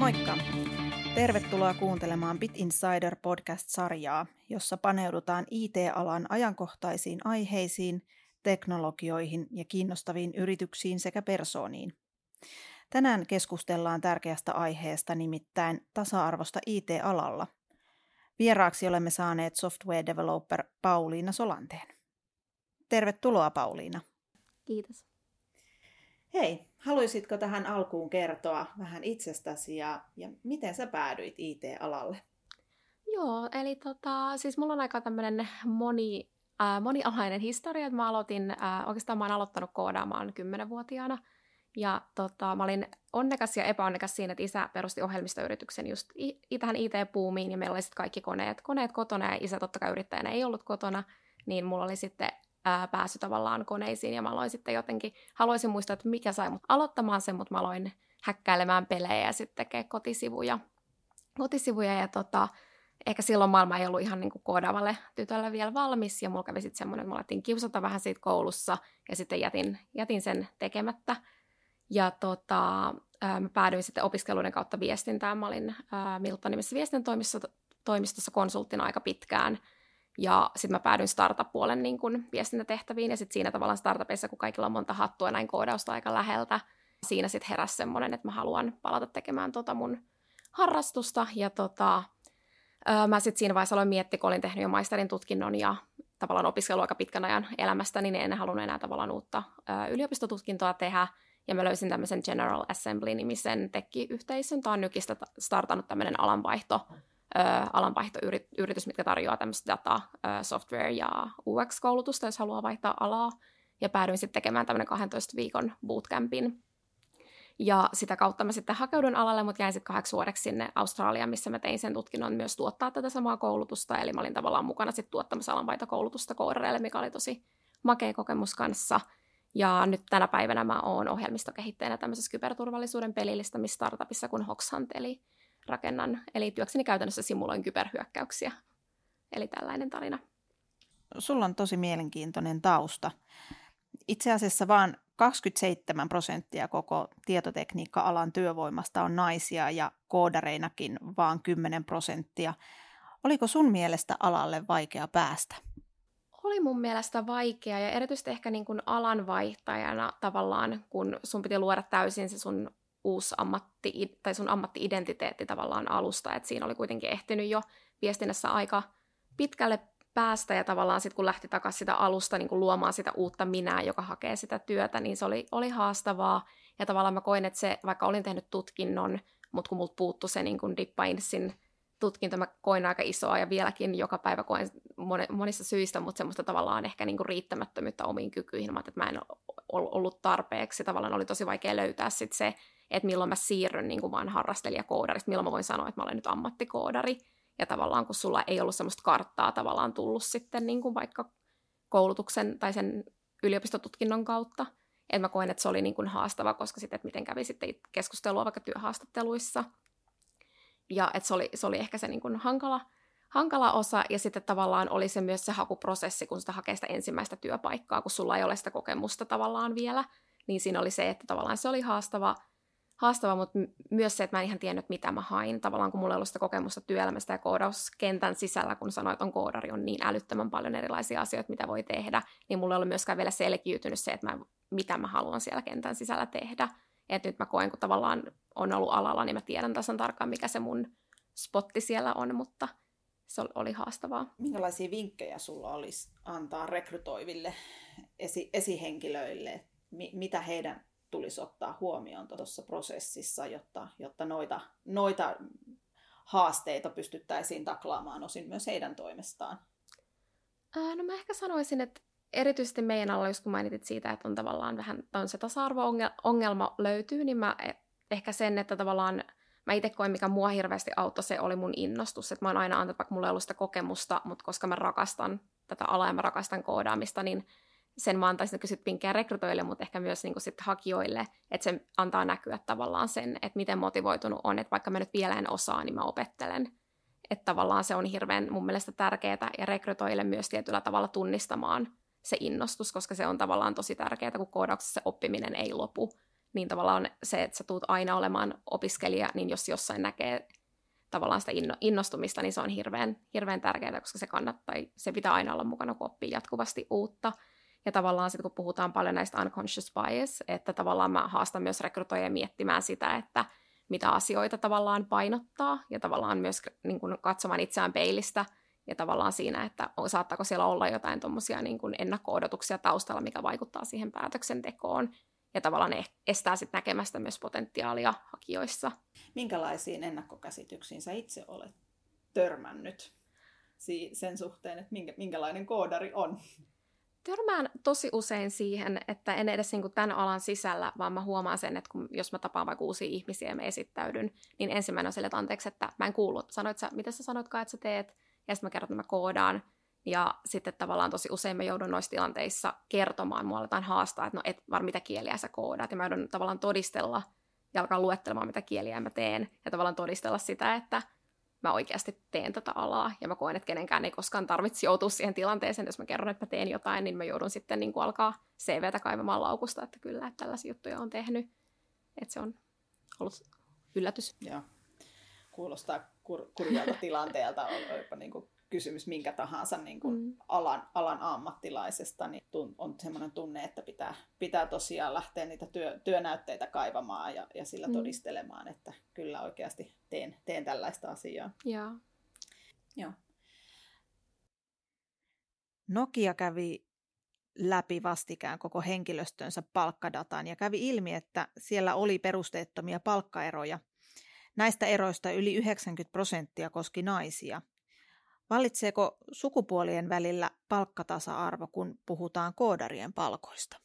Moikka! Tervetuloa kuuntelemaan Bit Insider podcast-sarjaa, jossa paneudutaan IT-alan ajankohtaisiin aiheisiin, teknologioihin ja kiinnostaviin yrityksiin sekä persooniin. Tänään keskustellaan tärkeästä aiheesta, nimittäin tasa-arvosta IT-alalla. Vieraaksi olemme saaneet software developer Pauliina Solanteen. Tervetuloa Pauliina. Kiitos. Hei, haluaisitko tähän alkuun kertoa vähän itsestäsi ja miten sä päädyit IT-alalle? Joo, eli siis mulla on aika tämmöinen monialainen historia, että mä aloitin, oikeastaan mä oon aloittanut koodaamaan 10-vuotiaana. Ja mä olin onnekas ja epäonnekas siinä, että isä perusti ohjelmistoyrityksen just tähän IT-puumiin ja meillä oli sitten kaikki koneet kotona ja isä totta kai yrittäjänä ei ollut kotona, niin mulla oli sitten pääsy tavallaan koneisiin ja mä aloin sitten jotenkin, haluaisin muistaa, että mikä sai mut aloittamaan sen, mutta mä aloin häkkäilemään pelejä ja sitten tekee kotisivuja ja ehkä silloin maailma ei ollut ihan niin kuin koodaavalle tytölle vielä valmis ja mulla kävi sitten semmoinen, että mä alettiin kiusata vähän siitä koulussa ja sitten jätin sen tekemättä. Ja mä päädyin sitten opiskeluiden kautta viestintään. Mä olin Milton-nimisessä viestintätoimistossa konsulttina aika pitkään. Ja sitten mä päädyin startup-puolen niin kun viestintätehtäviin. Ja sitten siinä tavallaan startupissa, kun kaikilla on monta hattua näin koodausta aika läheltä, siinä sitten heräsi semmoinen, että mä haluan palata tekemään mun harrastusta. Ja mä sitten siinä vaiheessa aloin miettiä, kun olin tehnyt jo maisterin tutkinnon ja tavallaan opiskellut aika pitkän ajan elämästä, niin en halunnut enää tavallaan uutta yliopistotutkintoa tehdä. Ja mä löysin tämmöisen General Assembly-nimisen tekkiyhteisön. Tämä on nykistä startannut tämmöinen alanvaihtoyritys, mitkä tarjoaa tämmöistä data, software ja UX-koulutusta, jos haluaa vaihtaa alaa. Ja päädyin sitten tekemään tämmöinen 12 viikon bootcampin. Ja sitä kautta mä sitten hakeudun alalle, mutta jäin sitten 8 vuodeksi sinne Australiaan, missä mä tein sen tutkinnon myös tuottaa tätä samaa koulutusta. Eli mä olin tavallaan mukana sitten tuottamassa alanvaihtokoulutusta koodareille, mikä oli tosi makea kokemus kanssa. Ja nyt tänä päivänä mä oon ohjelmistokehittäjänä tämmöisessä kyberturvallisuuden pelillistämisstartupissa kuin Hoxhunt, eli rakennan. Eli työkseni käytännössä simuloin kyberhyökkäyksiä. Eli tällainen tarina. Sulla on tosi mielenkiintoinen tausta. Itse asiassa vaan 27% koko tietotekniikka-alan työvoimasta on naisia ja koodareinakin vaan 10%. Oliko sun mielestä alalle vaikea päästä? Oli mun mielestä vaikea ja erityisesti ehkä niin kuin alanvaihtajana tavallaan, kun sun piti luoda täysin se sun uusi ammatti tai sun ammatti-identiteetti tavallaan alusta, että siinä oli kuitenkin ehtinyt jo viestinnässä aika pitkälle päästä ja tavallaan sitten kun lähti takaisin sitä alusta niin kuin luomaan sitä uutta minää, joka hakee sitä työtä, niin se oli haastavaa ja tavallaan mä koin, että se, vaikka olin tehnyt tutkinnon, mutta kun multa puuttui se niin kuin dippainsin tutkinto mä koin aika isoa ja vieläkin joka päivä koen monissa syistä, mutta semmoista tavallaan ehkä niinku riittämättömyyttä omiin kykyihin. Mä ajattelin, että mä en ollut tarpeeksi. Tavallaan oli tosi vaikea löytää sit se, että milloin mä siirryn niinku vaan harrastelijakoodarista, milloin mä voin sanoa, että mä olen nyt ammattikoodari. Ja tavallaan kun sulla ei ollut semmoista karttaa tavallaan tullut sitten niinku vaikka koulutuksen tai sen yliopistotutkinnon kautta. Et mä koen, että se oli niinku haastava, koska sitten, että miten kävi sitten keskustelua vaikka työhaastatteluissa. Ja että se oli ehkä se niin kuin hankala osa, ja sitten tavallaan oli se myös se hakuprosessi, kun sitä hakee sitä ensimmäistä työpaikkaa, kun sulla ei ole sitä kokemusta tavallaan vielä, niin siinä oli se, että tavallaan se oli haastava, mutta myös se, että mä en ihan tiennyt, mitä mä hain, tavallaan kun mulla ei ollut sitä kokemusta työelämästä ja koodauskentän sisällä, kun sanoit, että on koodari, on niin älyttömän paljon erilaisia asioita, mitä voi tehdä, niin mulla ei ollut myöskään vielä selkiytynyt se, että mitä mä haluan siellä kentän sisällä tehdä. Että nyt mä koen, kun tavallaan on ollut alalla, niin mä tiedän tasan tarkkaan, mikä se mun spotti siellä on, mutta se oli haastavaa. Minkälaisia vinkkejä sulla olisi antaa rekrytoiville esihenkilöille? Mitä heidän tulisi ottaa huomioon tuossa prosessissa, jotta noita haasteita pystyttäisiin taklaamaan osin myös heidän toimestaan? No mä ehkä sanoisin, että erityisesti meidän alla, kun mainitit siitä, että on tavallaan vähän on se tasa-arvo-ongelma löytyy, niin mä ehkä sen, että tavallaan mä itse koin, mikä mua hirveästi auttoi, se oli mun innostus. Että mä oon aina antanut, vaikka mulla ei ollut sitä kokemusta, mutta koska mä rakastan tätä alaa ja mä rakastan koodaamista, niin sen mä antaisin kysyt pinkkejä rekrytoille, mutta ehkä myös niin sitten hakijoille, että se antaa näkyä tavallaan sen, että miten motivoitunut on, että vaikka mä nyt vielä en osaa, niin mä opettelen. Että tavallaan se on hirveän mun mielestä tärkeää ja rekrytoille myös tietyllä tavalla tunnistamaan se innostus, koska se on tavallaan tosi tärkeää, kun koodauksessa oppiminen ei lopu, niin tavallaan se, että sä tuut aina olemaan opiskelija, niin jos jossain näkee tavallaan sitä innostumista, niin se on hirveän tärkeää, koska se kannattaa, se pitää aina olla mukana, kun oppii jatkuvasti uutta. Ja tavallaan sitten kun puhutaan paljon näistä unconscious bias, että tavallaan mä haastan myös rekrytoijia miettimään sitä, että mitä asioita tavallaan painottaa ja tavallaan myös niin kun katsomaan itseään peilistä ja tavallaan siinä, että saattaako siellä olla jotain tuommoisia niin kun ennakko-odotuksia taustalla, mikä vaikuttaa siihen päätöksentekoon ja tavallaan estää sitten näkemästä myös potentiaalia hakijoissa. Minkälaisiin ennakkokäsityksiin sä itse olet törmännyt sen suhteen, että minkälainen koodari on? Törmään tosi usein siihen, että en edes niin kuin tämän alan sisällä, vaan mä huomaan sen, että jos mä tapaan vaikka uusia ihmisiä ja mä esittäydyn, niin ensimmäinen on sille, että anteeksi, että mä en kuullut. Mitä sä sanotkaan, että sä teet? Ja sitten mä kerron, että mä koodaan. Ja sitten tavallaan tosi usein mä joudun noissa tilanteissa kertomaan, mua aletaan haastaa, että no et varmaan mitä kieliä sä koodaat. Ja mä joudun tavallaan todistella ja alkaa luettelemaan, mitä kieliä mä teen. Ja tavallaan todistella sitä, että mä oikeasti teen tätä alaa, ja mä koen, että kenenkään ei koskaan tarvitse joutua siihen tilanteeseen, jos mä kerron, että mä teen jotain, niin mä joudun sitten niin kuin alkaa CVtä kaivamaan laukusta, että kyllä, että tällaisia juttuja on tehnyt. Että se on ollut yllätys. Joo. Kuulostaa kurjalta tilanteelta, olipa niin kuin kysymys minkä tahansa niin kuin alan ammattilaisesta, niin on semmoinen tunne, että pitää tosiaan lähteä niitä työnäytteitä kaivamaan ja sillä todistelemaan, että kyllä oikeasti teen tällaista asiaa. Jaa. Joo. Nokia kävi läpi vastikään koko henkilöstönsä palkkadataan ja kävi ilmi, että siellä oli perusteettomia palkkaeroja. Näistä eroista yli 90% koski naisia. Vallitseeko sukupuolien välillä palkkatasa-arvo, kun puhutaan koodarien palkoista?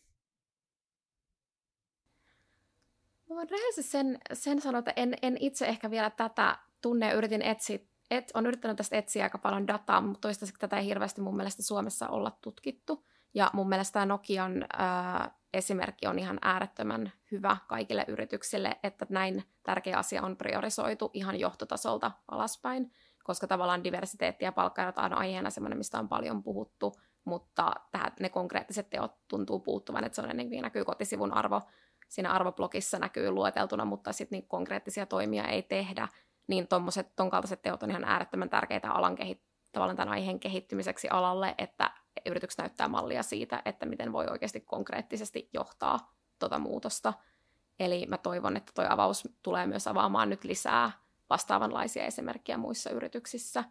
Mä voin rehellisesti sen sanoa, että en itse ehkä vielä tätä tunne. Olen yrittänyt tästä etsiä aika paljon dataa, mutta toistaiseksi tätä ei hirveästi mun mielestä Suomessa olla tutkittu. Ja mun mielestä tämä Nokian esimerkki on ihan äärettömän hyvä kaikille yrityksille, että näin tärkeä asia on priorisoitu ihan johtotasolta alaspäin. Koska tavallaan diversiteetti ja palkkaerot on aiheena semmoinen, mistä on paljon puhuttu, mutta ne konkreettiset teot tuntuu puuttuvan, että se on ennen kuin näkyy kotisivun arvo, siinä arvoblogissa näkyy lueteltuna, mutta sitten niin konkreettisia toimia ei tehdä, niin ton kaltaiset teot on ihan äärettömän tärkeitä alan tavallaan tämän aiheen kehittymiseksi alalle, että yritykset näyttää mallia siitä, että miten voi oikeasti konkreettisesti johtaa tuota muutosta. Eli mä toivon, että toi avaus tulee myös avaamaan nyt lisää vastaavanlaisia esimerkkejä muissa yrityksissä.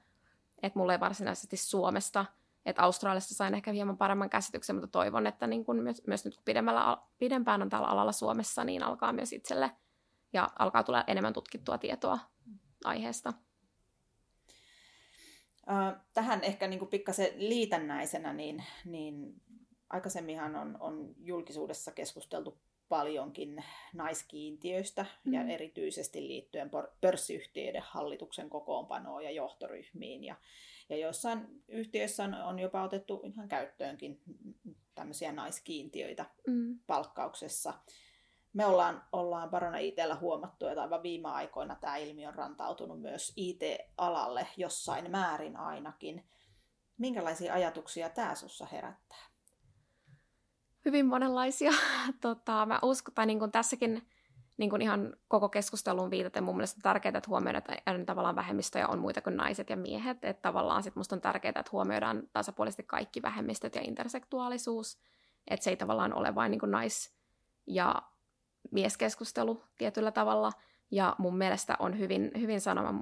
Että mulla ei varsinaisesti Suomesta, että Australiasta sain ehkä hieman paremman käsityksen, mutta toivon, että niin kun myös nyt kun pidempään on tällä alalla Suomessa, niin alkaa myös itselle ja alkaa tulla enemmän tutkittua tietoa aiheesta. Tähän ehkä niin kuin pikkasen liitännäisenä, niin aikaisemminhan on julkisuudessa keskusteltu paljonkin naiskiintiöistä ja erityisesti liittyen pörssiyhtiöiden hallituksen kokoonpanoon ja johtoryhmiin. Ja joissain yhtiöissä on jopa otettu ihan käyttöönkin tämmöisiä naiskiintiöitä palkkauksessa. Me ollaan Barona IT:llä huomattu, että aivan viime aikoina tämä ilmiö on rantautunut myös IT-alalle jossain määrin ainakin. Minkälaisia ajatuksia tämä sussa herättää? Hyvin monenlaisia. Mä uskon, tai niin kuin tässäkin niin kuin ihan koko keskusteluun viitaten mun mielestä on tärkeää, että huomioidaan, että tavallaan vähemmistöjä on muita kuin naiset ja miehet. Että tavallaan sit musta on tärkeää, että huomioidaan tasapuolisesti kaikki vähemmistöt ja intersektuaalisuus. Että se ei tavallaan ole vain niin kuin nais- ja mieskeskustelu tietyllä tavalla. Ja mun mielestä on hyvin sanoma,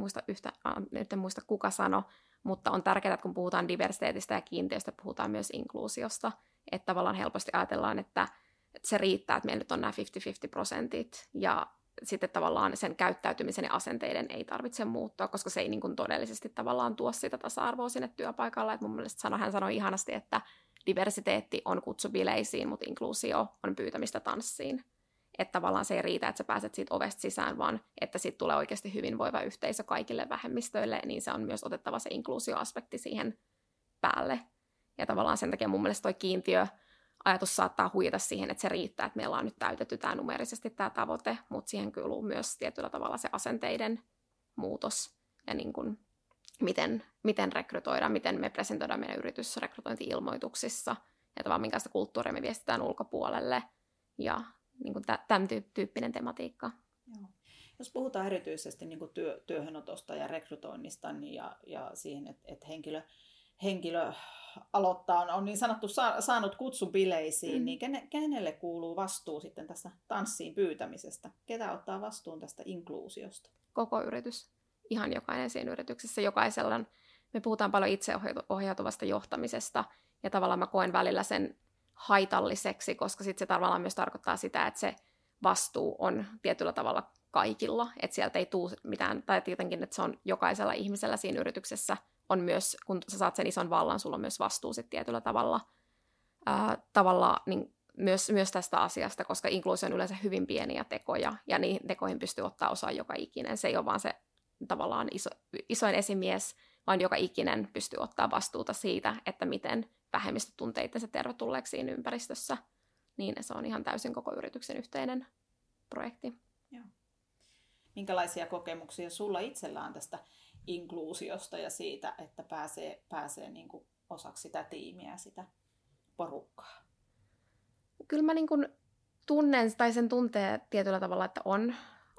en muista kuka sano, mutta on tärkeää, että kun puhutaan diversiteetistä ja kiintiöistä, puhutaan myös inkluusiosta. Että tavallaan helposti ajatellaan, että se riittää, että meillä nyt on nämä 50-50%, ja sitten tavallaan sen käyttäytymisen ja asenteiden ei tarvitse muuttua, koska se ei niin kuin todellisesti tavallaan tuo sitä tasa-arvoa sinne työpaikalla. Että mun mielestä hän sanoi ihanasti, että diversiteetti on kutsu bileisiin, mutta inkluusio on pyytämistä tanssiin. Että tavallaan se ei riitä, että sä pääset siitä ovesta sisään, vaan että siitä tulee oikeasti hyvinvoiva yhteisö kaikille vähemmistöille, niin se on myös otettava se inkluusioaspekti siihen päälle. Ja tavallaan sen takia mun mielestä toi kiintiöajatus saattaa huijata siihen, että se riittää, että meillä on nyt täytetty tämä numerisesti tämä tavoite, mutta siihen kuuluu myös tietyllä tavalla se asenteiden muutos ja niin kuin miten rekrytoidaan, miten me presentoidaan meidän yritys rekrytointi-ilmoituksissa ja tavallaan minkälaista kulttuuria me viestitään ulkopuolelle ja niin kuin tämän tyyppinen tematiikka. Joo. Jos puhutaan erityisesti niin kuin työhönotosta ja rekrytoinnista niin ja siihen, että henkilö aloittaa, on niin sanottu saanut kutsun bileisiin, niin kenelle kuuluu vastuu sitten tästä tanssiin pyytämisestä? Ketä ottaa vastuun tästä inkluusiosta? Koko yritys, ihan jokainen siinä yrityksessä, jokaisella on, me puhutaan paljon itseohjautuvasta johtamisesta ja tavallaan mä koen välillä sen haitalliseksi, koska sitten se tavallaan myös tarkoittaa sitä, että se vastuu on tietyllä tavalla kaikilla, että sieltä ei tule mitään, tai tietenkin, että se on jokaisella ihmisellä siinä yrityksessä, on myös, kun sä saat sen ison vallan, sulla on myös vastuu sitten tietyllä tavalla niin myös tästä asiasta, koska inkluusio on yleensä hyvin pieniä tekoja, ja niihin tekoihin pystyy ottaa osaa joka ikinen. Se ei ole vaan se tavallaan isoin esimies, vaan joka ikinen pystyy ottaa vastuuta siitä, että miten vähemmistö tuntee itsensä tervetulleeksi siinä ympäristössä, niin se on ihan täysin koko yrityksen yhteinen projekti. Joo. Minkälaisia kokemuksia sulla itsellä on tästä inkluusiosta ja siitä, että pääsee niin kuin osaksi sitä tiimiä, sitä porukkaa? Kyllä mä niin kuin tunnen, tai sen tuntee tietyllä tavalla, että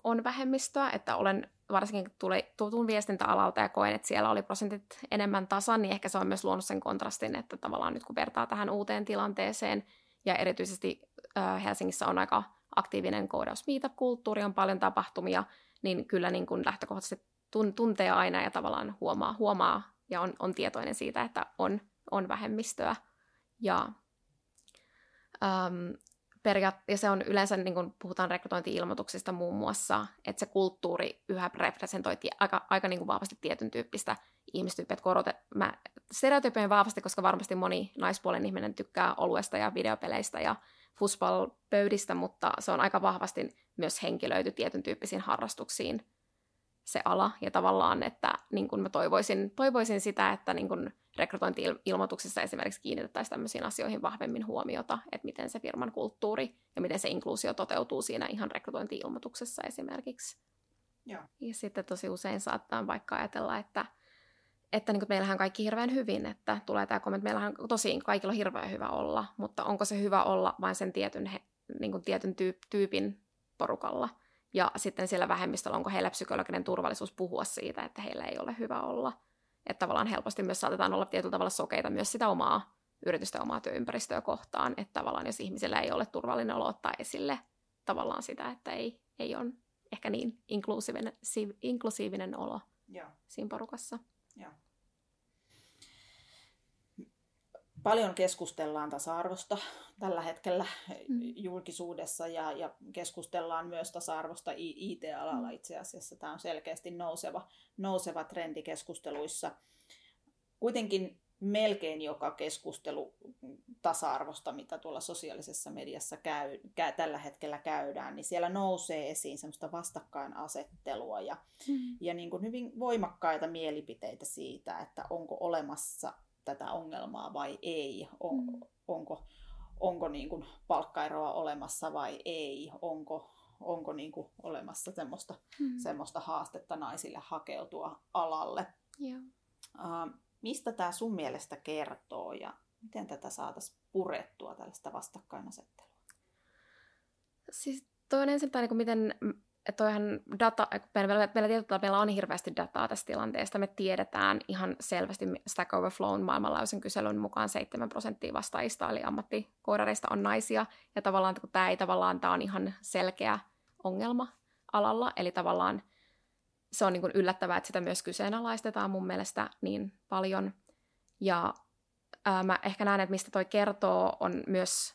on vähemmistöä, että olen varsinkin tutun viestintäalalta ja koen, että siellä oli prosentit enemmän tasan, niin ehkä se on myös luonut sen kontrastin, että tavallaan nyt kun vertaa tähän uuteen tilanteeseen, ja erityisesti Helsingissä on aika aktiivinen koodaus meetup-kulttuuri, on paljon tapahtumia, niin kyllä niin kuin lähtökohtaisesti tuntee aina ja tavallaan huomaa ja on tietoinen siitä, että on vähemmistöä. Ja se on yleensä, niin kun puhutaan rekrytointi-ilmoituksista muun muassa, että se kulttuuri yhä representoi aika niin kuin vahvasti tietyn tyyppistä ihmistyyppiä. Mä stereotypioin vahvasti, koska varmasti moni naispuolen ihminen tykkää oluesta ja videopeleistä ja futsal-pöydistä, mutta se on aika vahvasti myös henkilöity tietyn tyyppisiin harrastuksiin se ala. Ja tavallaan, että niin kun mä toivoisin sitä, että niin kun rekrytointi-ilmoituksissa esimerkiksi kiinnitettäisiin tämmöisiin asioihin vahvemmin huomiota, että miten se firman kulttuuri ja miten se inkluusio toteutuu siinä ihan rekrytointi-ilmoituksessa esimerkiksi. Joo. Ja sitten tosi usein saattaa vaikka ajatella, että niin kun meillähän kaikki hirveän hyvin, että tulee tämä kommentti, meillähän tosiaan kaikilla on hirveän hyvä olla, mutta onko se hyvä olla vain sen tietyn tyypin porukalla? Ja sitten siellä vähemmistöllä, onko heillä psykologinen turvallisuus puhua siitä, että heillä ei ole hyvä olla. Että tavallaan helposti myös saatetaan olla tietyllä tavalla sokeita myös sitä omaa yritystä, omaa työympäristöä kohtaan. Että tavallaan jos ihmisellä ei ole turvallinen olo ottaa esille tavallaan sitä, että ei ole ehkä niin inklusiivinen olo siinä porukassa. Joo. Paljon keskustellaan tasa-arvosta tällä hetkellä julkisuudessa ja keskustellaan myös tasa-arvosta IT-alalla itse asiassa. Tämä on selkeästi nouseva trendi keskusteluissa. Kuitenkin melkein joka keskustelu tasa-arvosta, mitä tuolla sosiaalisessa mediassa tällä hetkellä käydään, niin siellä nousee esiin semmoista vastakkainasettelua ja niin kuin hyvin voimakkaita mielipiteitä siitä, että onko olemassa tätä ongelmaa vai ei, onko niin kuin palkkaeroa olemassa vai ei, onko niin kuin olemassa semmoista haastetta naisille hakeutua alalle. Yeah. Mistä tämä sun mielestä kertoo ja miten tätä saataisiin purettua, tällaista vastakkainasettelua? Siis toi on ensin, niin kuin miten... Toihan data, meillä on hirveästi dataa tästä tilanteesta. Me tiedetään ihan selvästi Stack Overflown maailmanlaajuisen kyselyn mukaan 7% vastaajista, eli ammattikoodareista on naisia. Ja tavallaan kun tämä on ihan selkeä ongelma alalla, eli tavallaan se on niin kuin yllättävää, että sitä myös kyseenalaistetaan mun mielestä niin paljon. Ja mä ehkä näen, että mistä toi kertoo, on myös...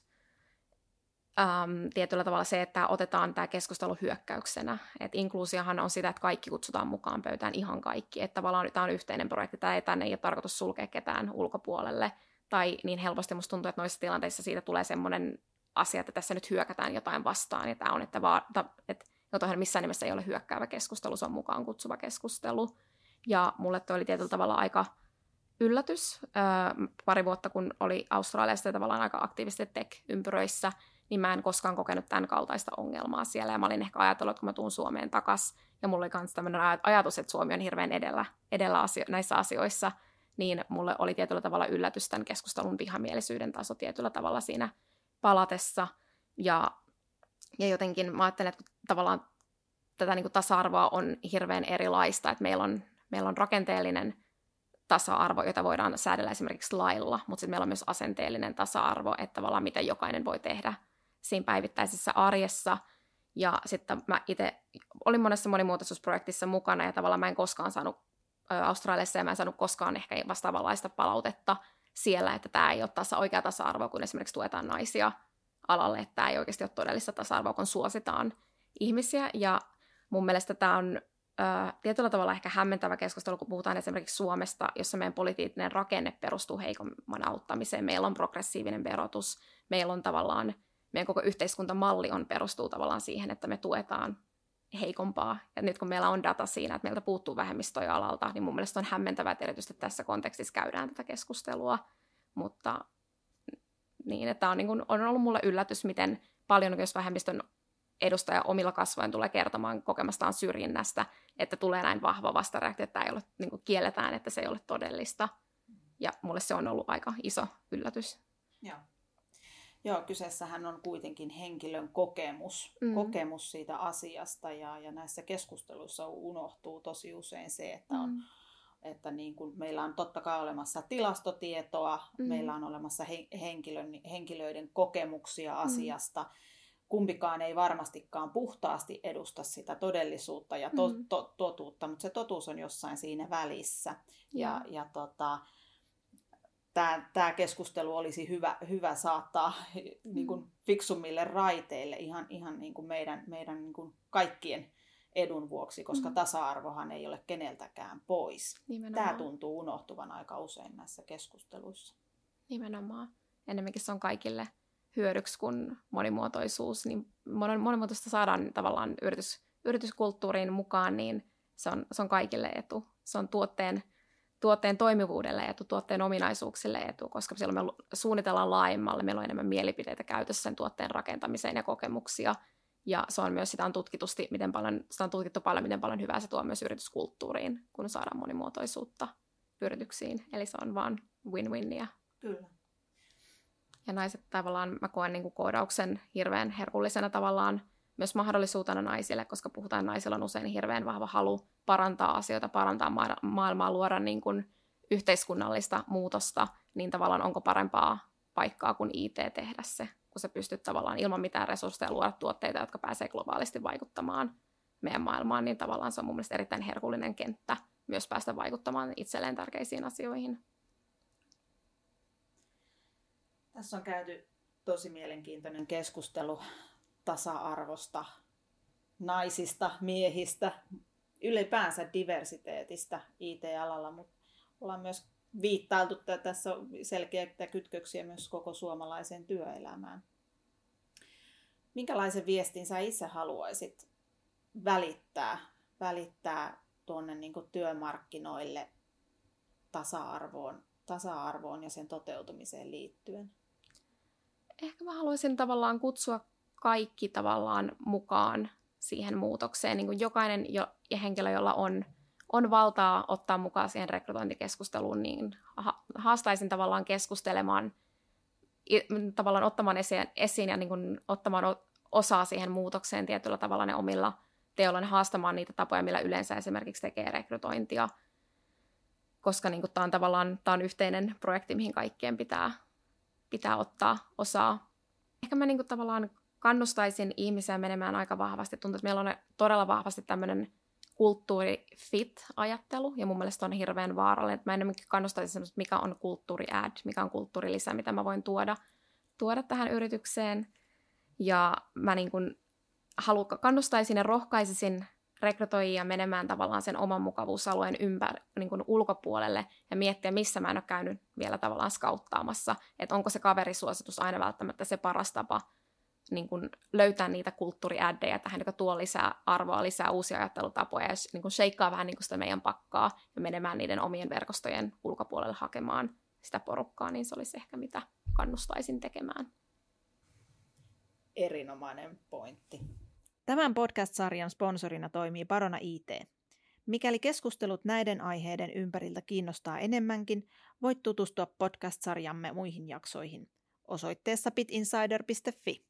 tietyllä tavalla se, että otetaan tämä keskustelu hyökkäyksenä. Et inkluusiohan on sitä, että kaikki kutsutaan mukaan pöytään, ihan kaikki. Että tavallaan tämä on yhteinen projekti, tänne ei ole tarkoitus sulkea ketään ulkopuolelle. Tai niin helposti musta tuntuu, että noissa tilanteissa siitä tulee semmoinen asia, että tässä nyt hyökätään jotain vastaan. Ja tämä on, että jotain missään nimessä ei ole hyökkäävä keskustelu, se on mukaan kutsuva keskustelu. Ja mulle toi oli tietyllä tavalla aika... yllätys. Pari vuotta, kun oli Australiassa tavallaan aika aktiivisesti tech-ympyröissä, niin mä en koskaan kokenut tämän kaltaista ongelmaa siellä. Ja mä olin ehkä ajatellut, että kun mä tuun Suomeen takaisin, ja mulla oli myös tämmöinen ajatus, että Suomi on hirveän edellä näissä asioissa, niin mulle oli tietyllä tavalla yllätys tämän keskustelun vihamielisyyden taso tietyllä tavalla siinä palatessa. Ja Ja jotenkin mä ajattelen, että tavallaan tätä niin kuin tasa-arvoa on hirveän erilaista, että meillä on rakenteellinen tasa-arvo, jota voidaan säädellä esimerkiksi lailla, mutta sitten meillä on myös asenteellinen tasa-arvo, että tavallaan mitä jokainen voi tehdä siinä päivittäisessä arjessa. Ja sitten mä itse olin monessa monimuotoisuusprojektissa mukana ja tavallaan mä en koskaan saanut Australiassa ja mä en saanut koskaan ehkä vastaavanlaista palautetta siellä, että tämä ei ole oikea tasa-arvoa, kun esimerkiksi tuetaan naisia alalle, että tämä ei oikeasti ole todellista tasa-arvoa, kun suositaan ihmisiä. Ja mun mielestä tämä on tietyllä tavalla ehkä hämmentävä keskustelu, kun puhutaan esimerkiksi Suomesta, jossa meidän poliittinen rakenne perustuu heikomman auttamiseen. Meillä on progressiivinen verotus, meillä on tavallaan, meidän koko yhteiskuntamalli perustuu tavallaan siihen, että me tuetaan heikompaa. Ja nyt kun meillä on data siinä, että meiltä puuttuu vähemmistöjä alalta, niin mun mielestä on hämmentävää, että erityisesti tässä kontekstissa käydään tätä keskustelua. Mutta niin, että on, niin kuin, on ollut mulle yllätys, miten paljon jos vähemmistön edustaja omilla kasvojen tulee kertomaan kokemastaan syrjinnästä, että tulee näin vahva vastareaktio, että ei ole, niin kuin kielletään, että se ei ole todellista. Ja mulle se on ollut aika iso yllätys. Joo, kyseessähän on kuitenkin henkilön kokemus siitä asiasta ja näissä keskusteluissa unohtuu tosi usein se, että että niin kuin meillä on totta kai olemassa tilastotietoa, meillä on olemassa henkilöiden kokemuksia asiasta. Kumpikaan ei varmastikaan puhtaasti edusta sitä todellisuutta ja totuutta, mutta se totuus on jossain siinä välissä. Tämä keskustelu olisi hyvä saattaa niin kuin fiksummille raiteille ihan niin kuin meidän niin kuin kaikkien edun vuoksi, koska tasa-arvohan ei ole keneltäkään pois. Nimenomaan. Tämä tuntuu unohtuvan aika usein näissä keskusteluissa. Nimenomaan. Ennemminkin se on kaikille hyödyksi kuin monimuotoisuus. Niin monimuotoista saadaan tavallaan yrityskulttuuriin mukaan, niin se on kaikille etu. Se on tuotteen toimivuudelle etu, tuotteen ominaisuuksille etu, koska silloin me suunnitellaan laajemmalle, meillä on enemmän mielipiteitä käytössä sen tuotteen rakentamiseen ja kokemuksia, ja se on myös, sitä on tutkittu paljon, miten paljon hyvää se tuo myös yrityskulttuuriin, kun saadaan monimuotoisuutta yrityksiin, eli se on vaan win-winniä. Kyllä. Ja naiset tavallaan, mä koen niin kuin koodauksen hirveän herkullisena tavallaan, myös mahdollisuutena naisille, koska puhutaan, naisilla on usein hirveän vahva halu parantaa asioita, parantaa maailmaa, luoda niin kuin yhteiskunnallista muutosta, niin tavallaan onko parempaa paikkaa kuin IT tehdä se, kun sä pystyt tavallaan ilman mitään resursseja luoda tuotteita, jotka pääsee globaalisti vaikuttamaan meidän maailmaan, niin tavallaan se on mun mielestä erittäin herkullinen kenttä myös päästä vaikuttamaan itselleen tärkeisiin asioihin. Tässä on käyty tosi mielenkiintoinen keskustelu tasa-arvosta, naisista, miehistä, ylipäänsä diversiteetistä IT-alalla, mutta ollaan myös viittailtu, että tässä on selkeitä kytköksiä myös koko suomalaiseen työelämään. Minkälaisen viestin sä itse haluaisit välittää tuonne niin kuin työmarkkinoille tasa-arvoon ja sen toteutumiseen liittyen? Ehkä mä haluaisin tavallaan kutsua kaikki tavallaan mukaan siihen muutokseen. Niin kuin jokainen henkilö, jolla on valtaa ottaa mukaan siihen rekrytointikeskusteluun, niin haastaisin tavallaan keskustelemaan, tavallaan ottamaan esiin ja niin kuin ottamaan osaa siihen muutokseen tietyllä tavalla ne omilla teollaan, haastamaan niitä tapoja, millä yleensä esimerkiksi tekee rekrytointia, koska niin kuin tämä on yhteinen projekti, mihin kaikkien pitää ottaa osaa. Ehkä mä niin kuin tavallaan kannustaisin ihmisiä menemään aika vahvasti. Tuntuu, että meillä on todella vahvasti tämmöinen kulttuuri-fit-ajattelu, ja mun mielestä on hirveän vaarallinen. Mä enemmänkin kannustaisin semmoista, mikä on kulttuuri-add, mikä on kulttuurilisä, mitä mä voin tuoda tähän yritykseen. Ja mä niin kuin kannustaisin ja rohkaisisin rekrytoijia menemään tavallaan sen oman mukavuusalueen niin kuin ulkopuolelle ja miettiä, missä mä en ole käynyt vielä tavallaan skauttaamassa. Että onko se kaverisuositus aina välttämättä se paras tapa niin kun löytää niitä kulttuuriäddejä tähän, joka tuo lisää arvoa, lisää uusia ajattelutapoja ja niin kun sheikkaa vähän niin kun sitä meidän pakkaa ja menemään niiden omien verkostojen ulkopuolelle hakemaan sitä porukkaa, niin se olisi ehkä mitä kannustaisin tekemään. Erinomainen pointti. Tämän podcast-sarjan sponsorina toimii Barona IT. Mikäli keskustelut näiden aiheiden ympäriltä kiinnostaa enemmänkin, voit tutustua podcast-sarjamme muihin jaksoihin osoitteessa bitinsider.fi.